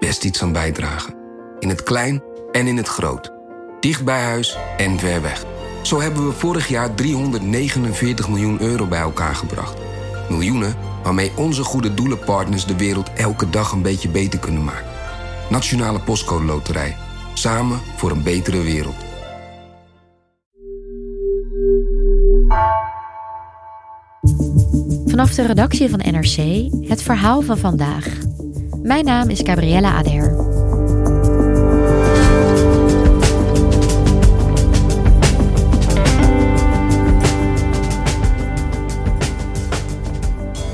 best iets aan bijdragen. In het klein en in het groot. Dicht bij huis en ver weg. Zo hebben we vorig jaar 349 miljoen euro bij elkaar gebracht. Miljoenen waarmee onze goede doelenpartners de wereld elke dag een beetje beter kunnen maken. Nationale Postcode Loterij. Samen voor een betere wereld. Vanaf de redactie van NRC, het verhaal van vandaag. Mijn naam is Gabriella Ader.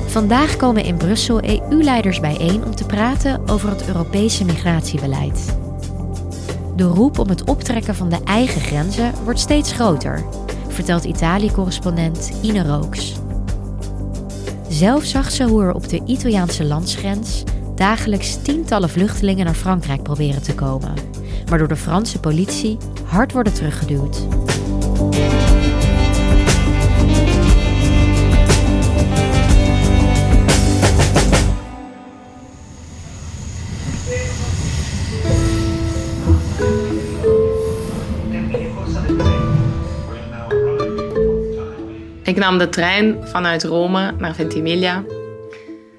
Vandaag komen in Brussel EU-leiders bijeen om te praten over het Europese migratiebeleid. De roep om het optrekken van de eigen grenzen wordt steeds groter, vertelt Italië-correspondent Ine Rooks. Zelf zag ze hoe er op de Italiaanse landsgrens dagelijks tientallen vluchtelingen naar Frankrijk proberen te komen, maar door de Franse politie hard worden teruggeduwd. Ik nam de trein vanuit Rome naar Ventimiglia.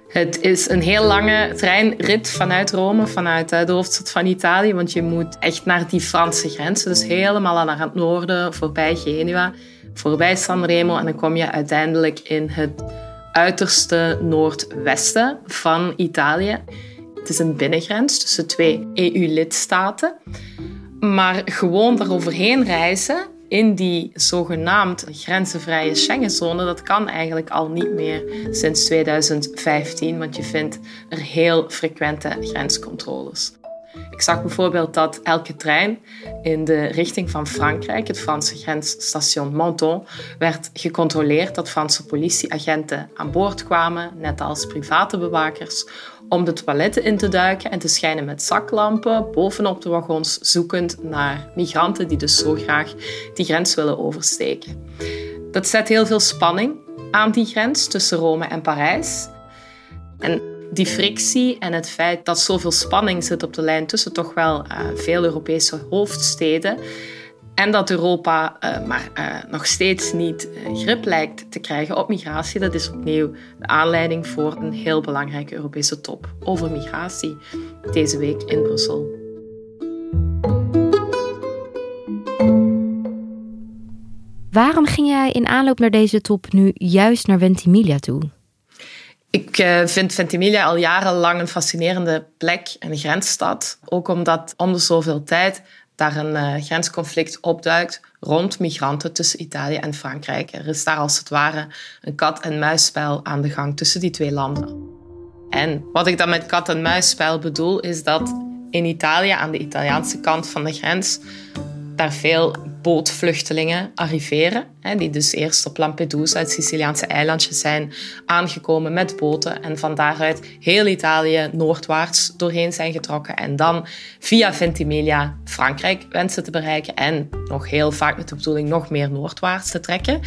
Het is een heel lange treinrit vanuit Rome, vanuit de hoofdstad van Italië. Want je moet echt naar die Franse grens. Dus helemaal naar het noorden, voorbij Genua, voorbij Sanremo. En dan kom je uiteindelijk in het uiterste noordwesten van Italië. Het is een binnengrens tussen twee EU-lidstaten. Maar gewoon daaroverheen reizen in die zogenaamd grenzenvrije Schengenzone, dat kan eigenlijk al niet meer sinds 2015, want je vindt er heel frequente grenscontroles. Ik zag bijvoorbeeld dat elke trein in de richting van Frankrijk, het Franse grensstation Menton, werd gecontroleerd, dat Franse politieagenten aan boord kwamen, net als private bewakers, om de toiletten in te duiken en te schijnen met zaklampen bovenop de wagons, zoekend naar migranten die dus zo graag die grens willen oversteken. Dat zet heel veel spanning aan die grens tussen Rome en Parijs. En die frictie en het feit dat zoveel spanning zit op de lijn tussen toch wel veel Europese hoofdsteden en dat Europa nog steeds niet grip lijkt te krijgen op migratie, dat is opnieuw de aanleiding voor een heel belangrijke Europese top over migratie deze week in Brussel. Waarom ging jij in aanloop naar deze top nu juist naar Ventimiglia toe? Ik vind Ventimiglia al jarenlang een fascinerende plek, een grensstad. Ook omdat om de zoveel tijd daar een grensconflict opduikt rond migranten tussen Italië en Frankrijk. Er is daar als het ware een kat-en-muisspel aan de gang tussen die twee landen. En wat ik dan met kat-en-muisspel bedoel, is dat in Italië, aan de Italiaanse kant van de grens, daar veel bootvluchtelingen arriveren, die dus eerst op Lampedusa, het Siciliaanse eilandje, zijn aangekomen met boten en van daaruit heel Italië noordwaarts doorheen zijn getrokken en dan via Ventimiglia Frankrijk wensen te bereiken en nog heel vaak met de bedoeling nog meer noordwaarts te trekken.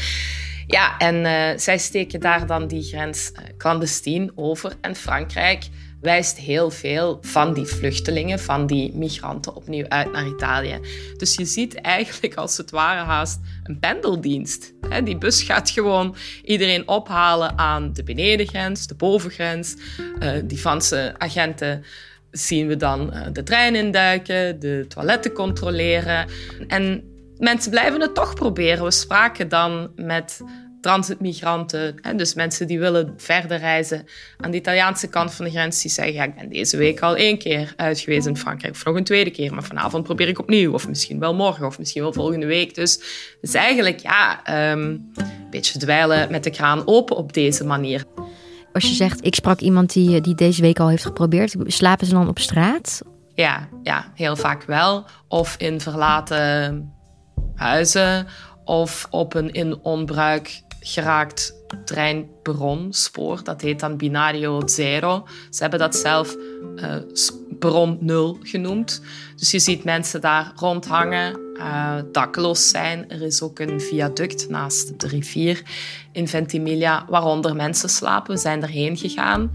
Ja, en zij steken daar dan die grens clandestien over en Frankrijk wijst heel veel van die vluchtelingen, van die migranten opnieuw uit naar Italië. Dus je ziet eigenlijk als het ware haast een pendeldienst. Die bus gaat gewoon iedereen ophalen aan de benedengrens, de bovengrens. Die Franse agenten zien we dan de trein induiken, de toiletten controleren. En mensen blijven het toch proberen. We spraken dan met transitmigranten, dus mensen die willen verder reizen aan de Italiaanse kant van de grens, die zeggen, ja, ik ben deze week al 1 keer uit geweest in Frankrijk, of nog een 2e keer, maar vanavond probeer ik opnieuw, of misschien wel morgen, of misschien wel volgende week. Dus het is eigenlijk, een beetje dweilen met de kraan open op deze manier. Als je zegt, ik sprak iemand die deze week al heeft geprobeerd, slapen ze dan op straat? Ja, heel vaak wel. Of in verlaten huizen of op een in onbruik geraakt treinbronspoor. Dat heet dan binario zero. Ze hebben dat zelf bron nul genoemd. Dus je ziet mensen daar rondhangen, dakloos zijn. Er is ook een viaduct naast de rivier in Ventimiglia waaronder mensen slapen. We zijn erheen gegaan.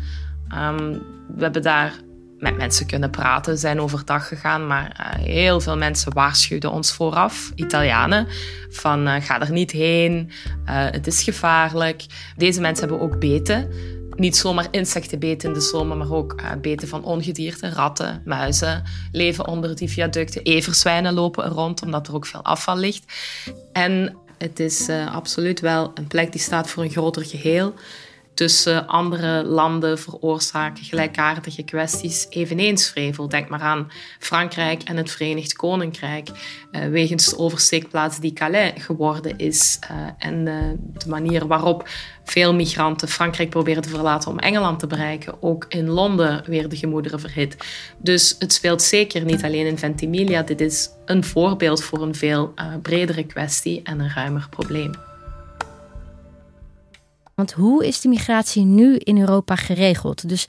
We hebben daar met mensen kunnen praten. We zijn overdag gegaan, maar heel veel mensen waarschuwden ons vooraf, Italianen, van ga er niet heen, het is gevaarlijk. Deze mensen hebben ook beten. Niet zomaar insectenbeten in de zomer, maar ook beten van ongedierte, ratten, muizen, leven onder die viaducten. Everzwijnen lopen er rond, omdat er ook veel afval ligt. En het is absoluut wel een plek die staat voor een groter geheel. Tussen andere landen veroorzaken gelijkaardige kwesties eveneens vrevel. Denk maar aan Frankrijk en het Verenigd Koninkrijk, wegens de oversteekplaats die Calais geworden is en de manier waarop veel migranten Frankrijk proberen te verlaten om Engeland te bereiken. Ook in Londen weer de gemoederen verhit. Dus het speelt zeker niet alleen in Ventimiglia. Dit is een voorbeeld voor een veel bredere kwestie en een ruimer probleem. Want hoe is de migratie nu in Europa geregeld? Dus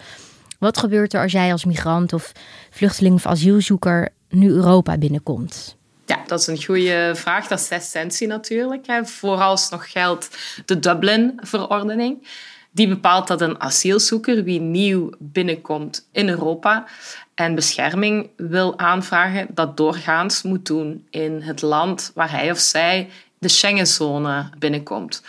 wat gebeurt er als jij als migrant of vluchteling of asielzoeker nu Europa binnenkomt? Ja, dat is een goede vraag. Dat is de essentie natuurlijk. Vooralsnog geldt de Dublin-verordening. Die bepaalt dat een asielzoeker, wie nieuw binnenkomt in Europa en bescherming wil aanvragen, dat doorgaans moet doen in het land waar hij of zij de Schengenzone binnenkomt.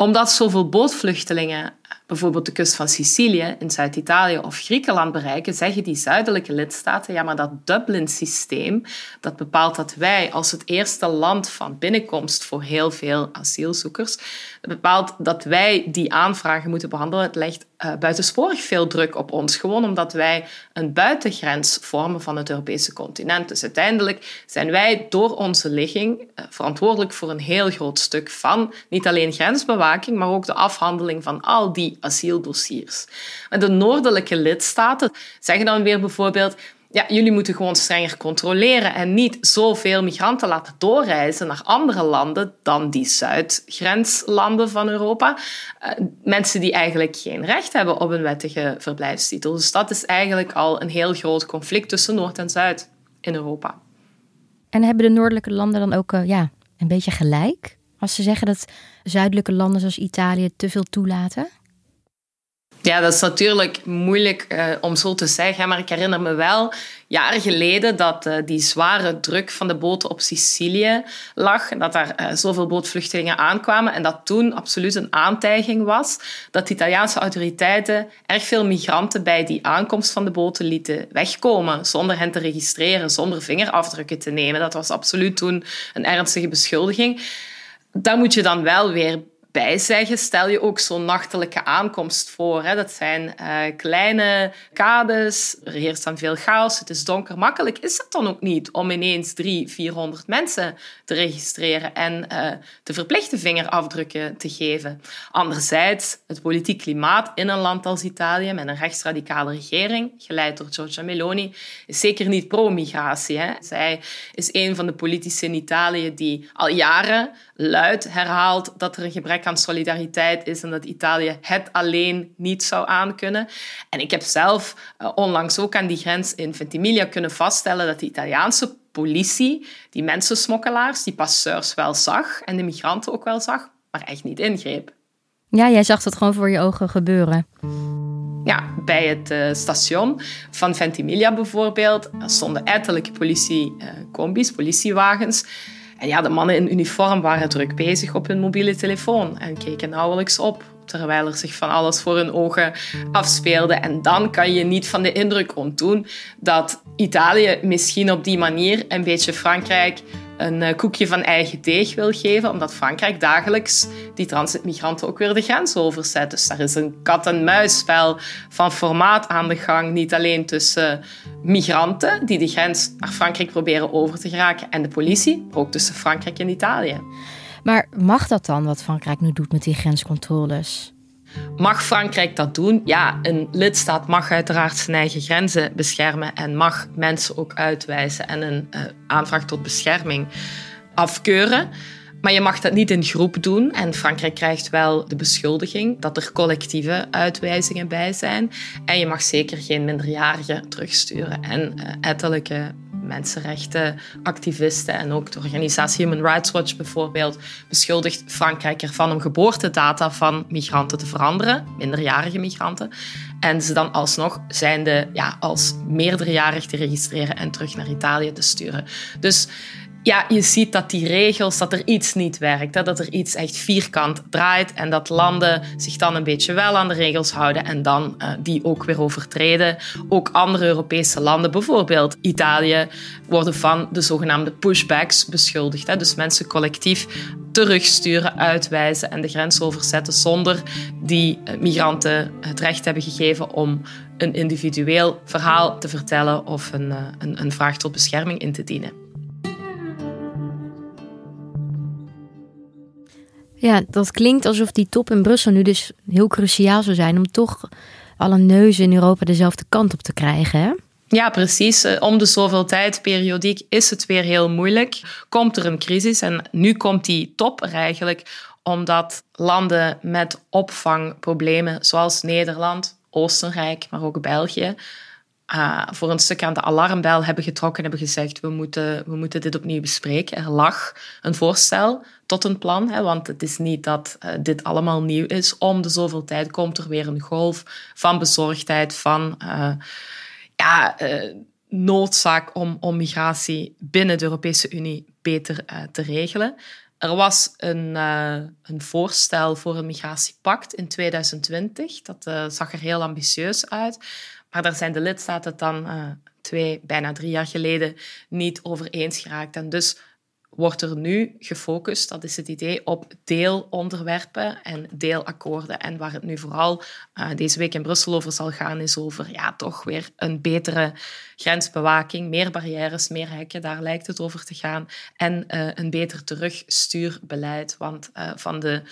Omdat zoveel bootvluchtelingen bijvoorbeeld de kust van Sicilië in Zuid-Italië of Griekenland bereiken, zeggen die zuidelijke lidstaten, ja, maar dat Dublin-systeem, dat bepaalt dat wij als het eerste land van binnenkomst voor heel veel asielzoekers, bepaalt dat wij die aanvragen moeten behandelen. Het legt buitensporig veel druk op ons, gewoon omdat wij een buitengrens vormen van het Europese continent. Dus uiteindelijk zijn wij door onze ligging verantwoordelijk voor een heel groot stuk van niet alleen grensbewaking, maar ook de afhandeling van al die asieldossiers. En de noordelijke lidstaten zeggen dan weer bijvoorbeeld, ja, jullie moeten gewoon strenger controleren en niet zoveel migranten laten doorreizen naar andere landen dan die zuidgrenslanden van Europa. Mensen die eigenlijk geen recht hebben op een wettige verblijfstitel. Dus dat is eigenlijk al een heel groot conflict tussen Noord en Zuid in Europa. En hebben de noordelijke landen dan ook een beetje gelijk als ze zeggen dat zuidelijke landen zoals Italië te veel toelaten? Ja, dat is natuurlijk moeilijk om zo te zeggen, maar ik herinner me wel jaren geleden dat die zware druk van de boten op Sicilië lag en dat daar zoveel bootvluchtelingen aankwamen en dat toen absoluut een aantijging was dat de Italiaanse autoriteiten erg veel migranten bij die aankomst van de boten lieten wegkomen zonder hen te registreren, zonder vingerafdrukken te nemen. Dat was absoluut toen een ernstige beschuldiging. Daar moet je dan wel weer bij zeggen, stel je ook zo'n nachtelijke aankomst voor. Dat zijn kleine kades, er heerst dan veel chaos, het is donker. Makkelijk is dat dan ook niet om ineens 300-400 mensen te registreren en de verplichte vingerafdrukken te geven. Anderzijds, het politiek klimaat in een land als Italië met een rechtsradicale regering, geleid door Giorgia Meloni, is zeker niet pro-migratie. Zij is een van de politici in Italië die al jaren luid herhaalt dat er een gebrek aan solidariteit is en dat Italië het alleen niet zou aankunnen. En ik heb zelf onlangs ook aan die grens in Ventimiglia kunnen vaststellen dat de Italiaanse politie die mensensmokkelaars, die passeurs wel zag en de migranten ook wel zag, maar echt niet ingreep. Ja, jij zag dat gewoon voor je ogen gebeuren. Ja, bij het station van Ventimiglia bijvoorbeeld stonden ettelijke politiecombis, politiewagens. En ja, de mannen in uniform waren druk bezig op hun mobiele telefoon en keken nauwelijks op, terwijl er zich van alles voor hun ogen afspeelde. En dan kan je niet van de indruk ontdoen dat Italië misschien op die manier een beetje Frankrijk een koekje van eigen deeg wil geven, omdat Frankrijk dagelijks die transitmigranten ook weer de grens overzet. Dus daar is een kat-en-muisspel van formaat aan de gang, niet alleen tussen migranten die de grens naar Frankrijk proberen over te geraken en de politie, maar ook tussen Frankrijk en Italië. Maar mag dat dan, wat Frankrijk nu doet met die grenscontroles? Mag Frankrijk dat doen? Ja, een lidstaat mag uiteraard zijn eigen grenzen beschermen en mag mensen ook uitwijzen en een aanvraag tot bescherming afkeuren. Maar je mag dat niet in groep doen. En Frankrijk krijgt wel de beschuldiging dat er collectieve uitwijzingen bij zijn. En je mag zeker geen minderjarigen terugsturen. En ettelijke mensenrechtenactivisten en ook de organisatie Human Rights Watch bijvoorbeeld beschuldigt Frankrijk ervan om geboortedata van migranten te veranderen, minderjarige migranten, en ze dan alsnog zijnde als meerderjarig te registreren en terug naar Italië te sturen. Dus ja, je ziet dat die regels, dat er iets niet werkt, dat er iets echt vierkant draait en dat landen zich dan een beetje wel aan de regels houden en dan die ook weer overtreden. Ook andere Europese landen, bijvoorbeeld Italië, worden van de zogenaamde pushbacks beschuldigd. Dus mensen collectief terugsturen, uitwijzen en de grens overzetten zonder die migranten het recht hebben gegeven om een individueel verhaal te vertellen of een vraag tot bescherming in te dienen. Ja, dat klinkt alsof die top in Brussel nu dus heel cruciaal zou zijn om toch alle neuzen in Europa dezelfde kant op te krijgen, hè? Ja, precies. Om de zoveel tijd, periodiek, is het weer heel moeilijk. Komt er een crisis en nu komt die top er eigenlijk omdat landen met opvangproblemen zoals Nederland, Oostenrijk, maar ook België voor een stuk aan de alarmbel hebben getrokken en hebben gezegd we moeten dit opnieuw bespreken. Er lag een voorstel tot een plan, want het is niet dat dit allemaal nieuw is. Om de zoveel tijd komt er weer een golf van bezorgdheid, van noodzaak om migratie binnen de Europese Unie beter te regelen. Er was een voorstel voor een migratiepact in 2020. Dat zag er heel ambitieus uit. Maar daar zijn de lidstaten dan bijna 3 jaar geleden niet over eens geraakt. En dus wordt er nu gefocust, dat is het idee, op deelonderwerpen en deelakkoorden. En waar het nu vooral deze week in Brussel over zal gaan, is over toch weer een betere grensbewaking, meer barrières, meer hekken, daar lijkt het over te gaan. En een beter terugstuurbeleid, want van de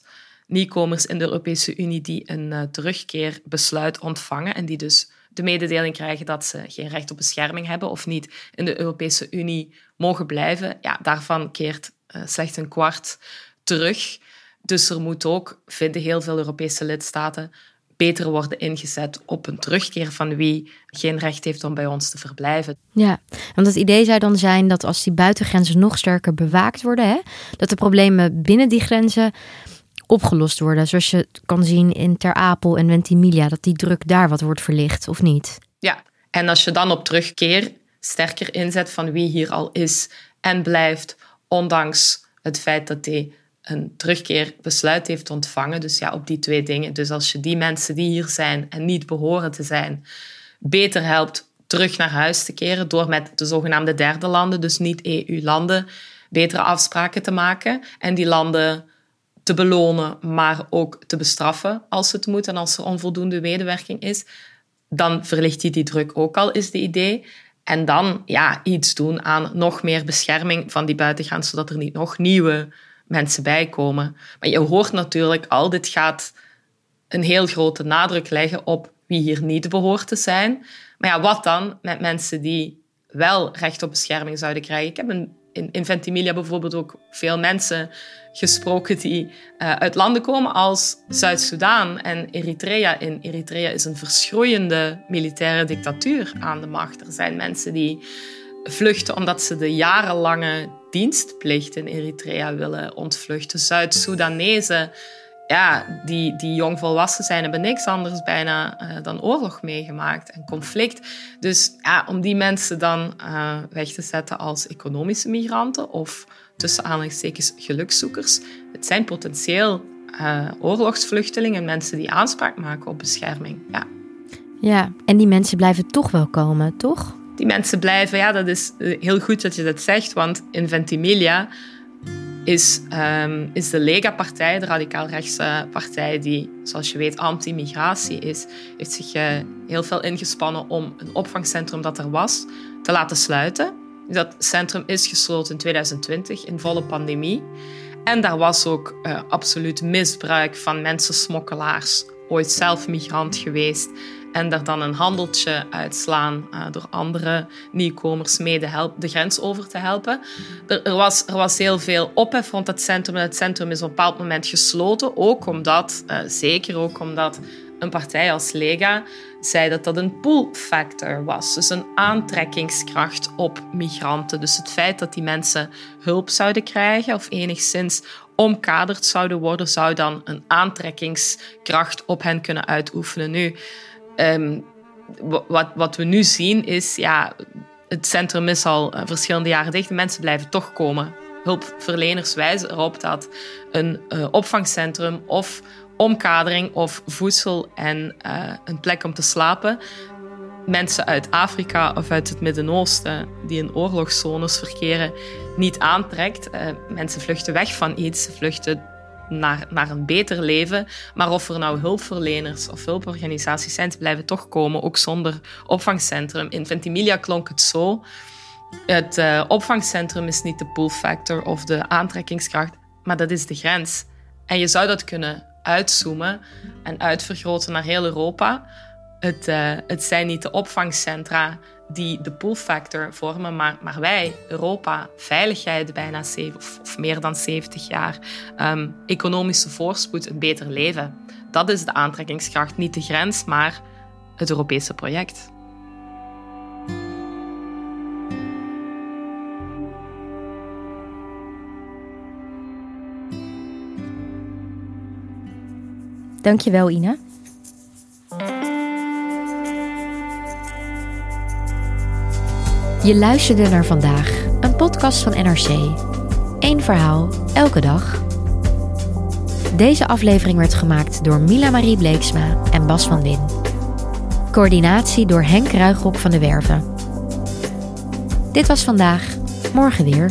300.000... nieuwkomers in de Europese Unie die een terugkeerbesluit ontvangen en die dus de mededeling krijgen dat ze geen recht op bescherming hebben of niet in de Europese Unie mogen blijven. Ja, daarvan keert slechts een kwart terug. Dus er moet ook, vinden heel veel Europese lidstaten, beter worden ingezet op een terugkeer van wie geen recht heeft om bij ons te verblijven. Ja, want het idee zou dan zijn dat als die buitengrenzen nog sterker bewaakt worden, dat de problemen binnen die grenzen opgelost worden, zoals je kan zien in Ter Apel en Ventimiglia, dat die druk daar wat wordt verlicht, of niet? Ja, en als je dan op terugkeer sterker inzet van wie hier al is en blijft, ondanks het feit dat hij een terugkeerbesluit heeft ontvangen, dus op die 2 dingen. Dus als je die mensen die hier zijn en niet behoren te zijn, beter helpt terug naar huis te keren door met de zogenaamde derde landen, dus niet EU-landen, betere afspraken te maken en die landen te belonen, maar ook te bestraffen als het moet en als er onvoldoende medewerking is, dan verlicht hij die druk ook al, is de idee. En dan iets doen aan nog meer bescherming van die buitengrens, zodat er niet nog nieuwe mensen bij komen. Maar je hoort natuurlijk al, dit gaat een heel grote nadruk leggen op wie hier niet behoort te zijn. Maar wat dan met mensen die wel recht op bescherming zouden krijgen? Ik heb in Ventimiglia bijvoorbeeld ook veel mensen gesproken die uit landen komen als Zuid-Soedan en Eritrea. In Eritrea is een verschroeiende militaire dictatuur aan de macht. Er zijn mensen die vluchten omdat ze de jarenlange dienstplicht in Eritrea willen ontvluchten. Zuid-Soedanezen die jongvolwassen zijn, hebben niks anders bijna dan oorlog meegemaakt en conflict. Dus om die mensen dan weg te zetten als economische migranten of tussen aanhalingstekens gelukszoekers. Het zijn potentieel oorlogsvluchtelingen, mensen die aanspraak maken op bescherming. Ja, en die mensen blijven toch wel komen, toch? Die mensen blijven, dat is heel goed dat je dat zegt, want in Ventimiglia is de Lega-partij, de radicaal-rechtse partij die, zoals je weet, anti-migratie is, heeft zich heel veel ingespannen om een opvangcentrum dat er was te laten sluiten. Dat centrum is gesloten in 2020 in volle pandemie. En daar was ook absoluut misbruik van mensensmokkelaars, ooit zelf migrant geweest, en daar dan een handeltje uitslaan door andere nieuwkomers mee de grens over te helpen. Er was heel veel ophef rond het centrum. En het centrum is op een bepaald moment gesloten, zeker ook omdat een partij als Lega zei dat dat een pull factor was. Dus een aantrekkingskracht op migranten. Dus het feit dat die mensen hulp zouden krijgen of enigszins omkaderd zouden worden, zou dan een aantrekkingskracht op hen kunnen uitoefenen. Nu, wat we nu zien is, ja, het centrum is al verschillende jaren dicht. Mensen blijven toch komen. Hulpverleners wijzen erop dat een opvangcentrum of omkadering of voedsel en een plek om te slapen mensen uit Afrika of uit het Midden-Oosten die in oorlogszones verkeren niet aantrekt. Mensen vluchten weg van iets, ze vluchten naar een beter leven. Maar of er nou hulpverleners of hulporganisaties zijn, ze blijven toch komen, ook zonder opvangcentrum. In Ventimiglia klonk het zo. Het opvangcentrum is niet de pull factor of de aantrekkingskracht, maar dat is de grens. En je zou dat kunnen uitzoomen en uitvergroten naar heel Europa. Het zijn niet de opvangcentra die de pull factor vormen, maar wij, Europa, veiligheid bijna 7 of meer dan 70 jaar, economische voorspoed, een beter leven. Dat is de aantrekkingskracht, niet de grens, maar het Europese project. Dankjewel, Ine. Je luisterde naar Vandaag, een podcast van NRC. Eén verhaal, elke dag. Deze aflevering werd gemaakt door Mila Marie Bleeksma en Bas van Win. Coördinatie door Henk Ruigrok van de Werven. Dit was Vandaag, morgen weer.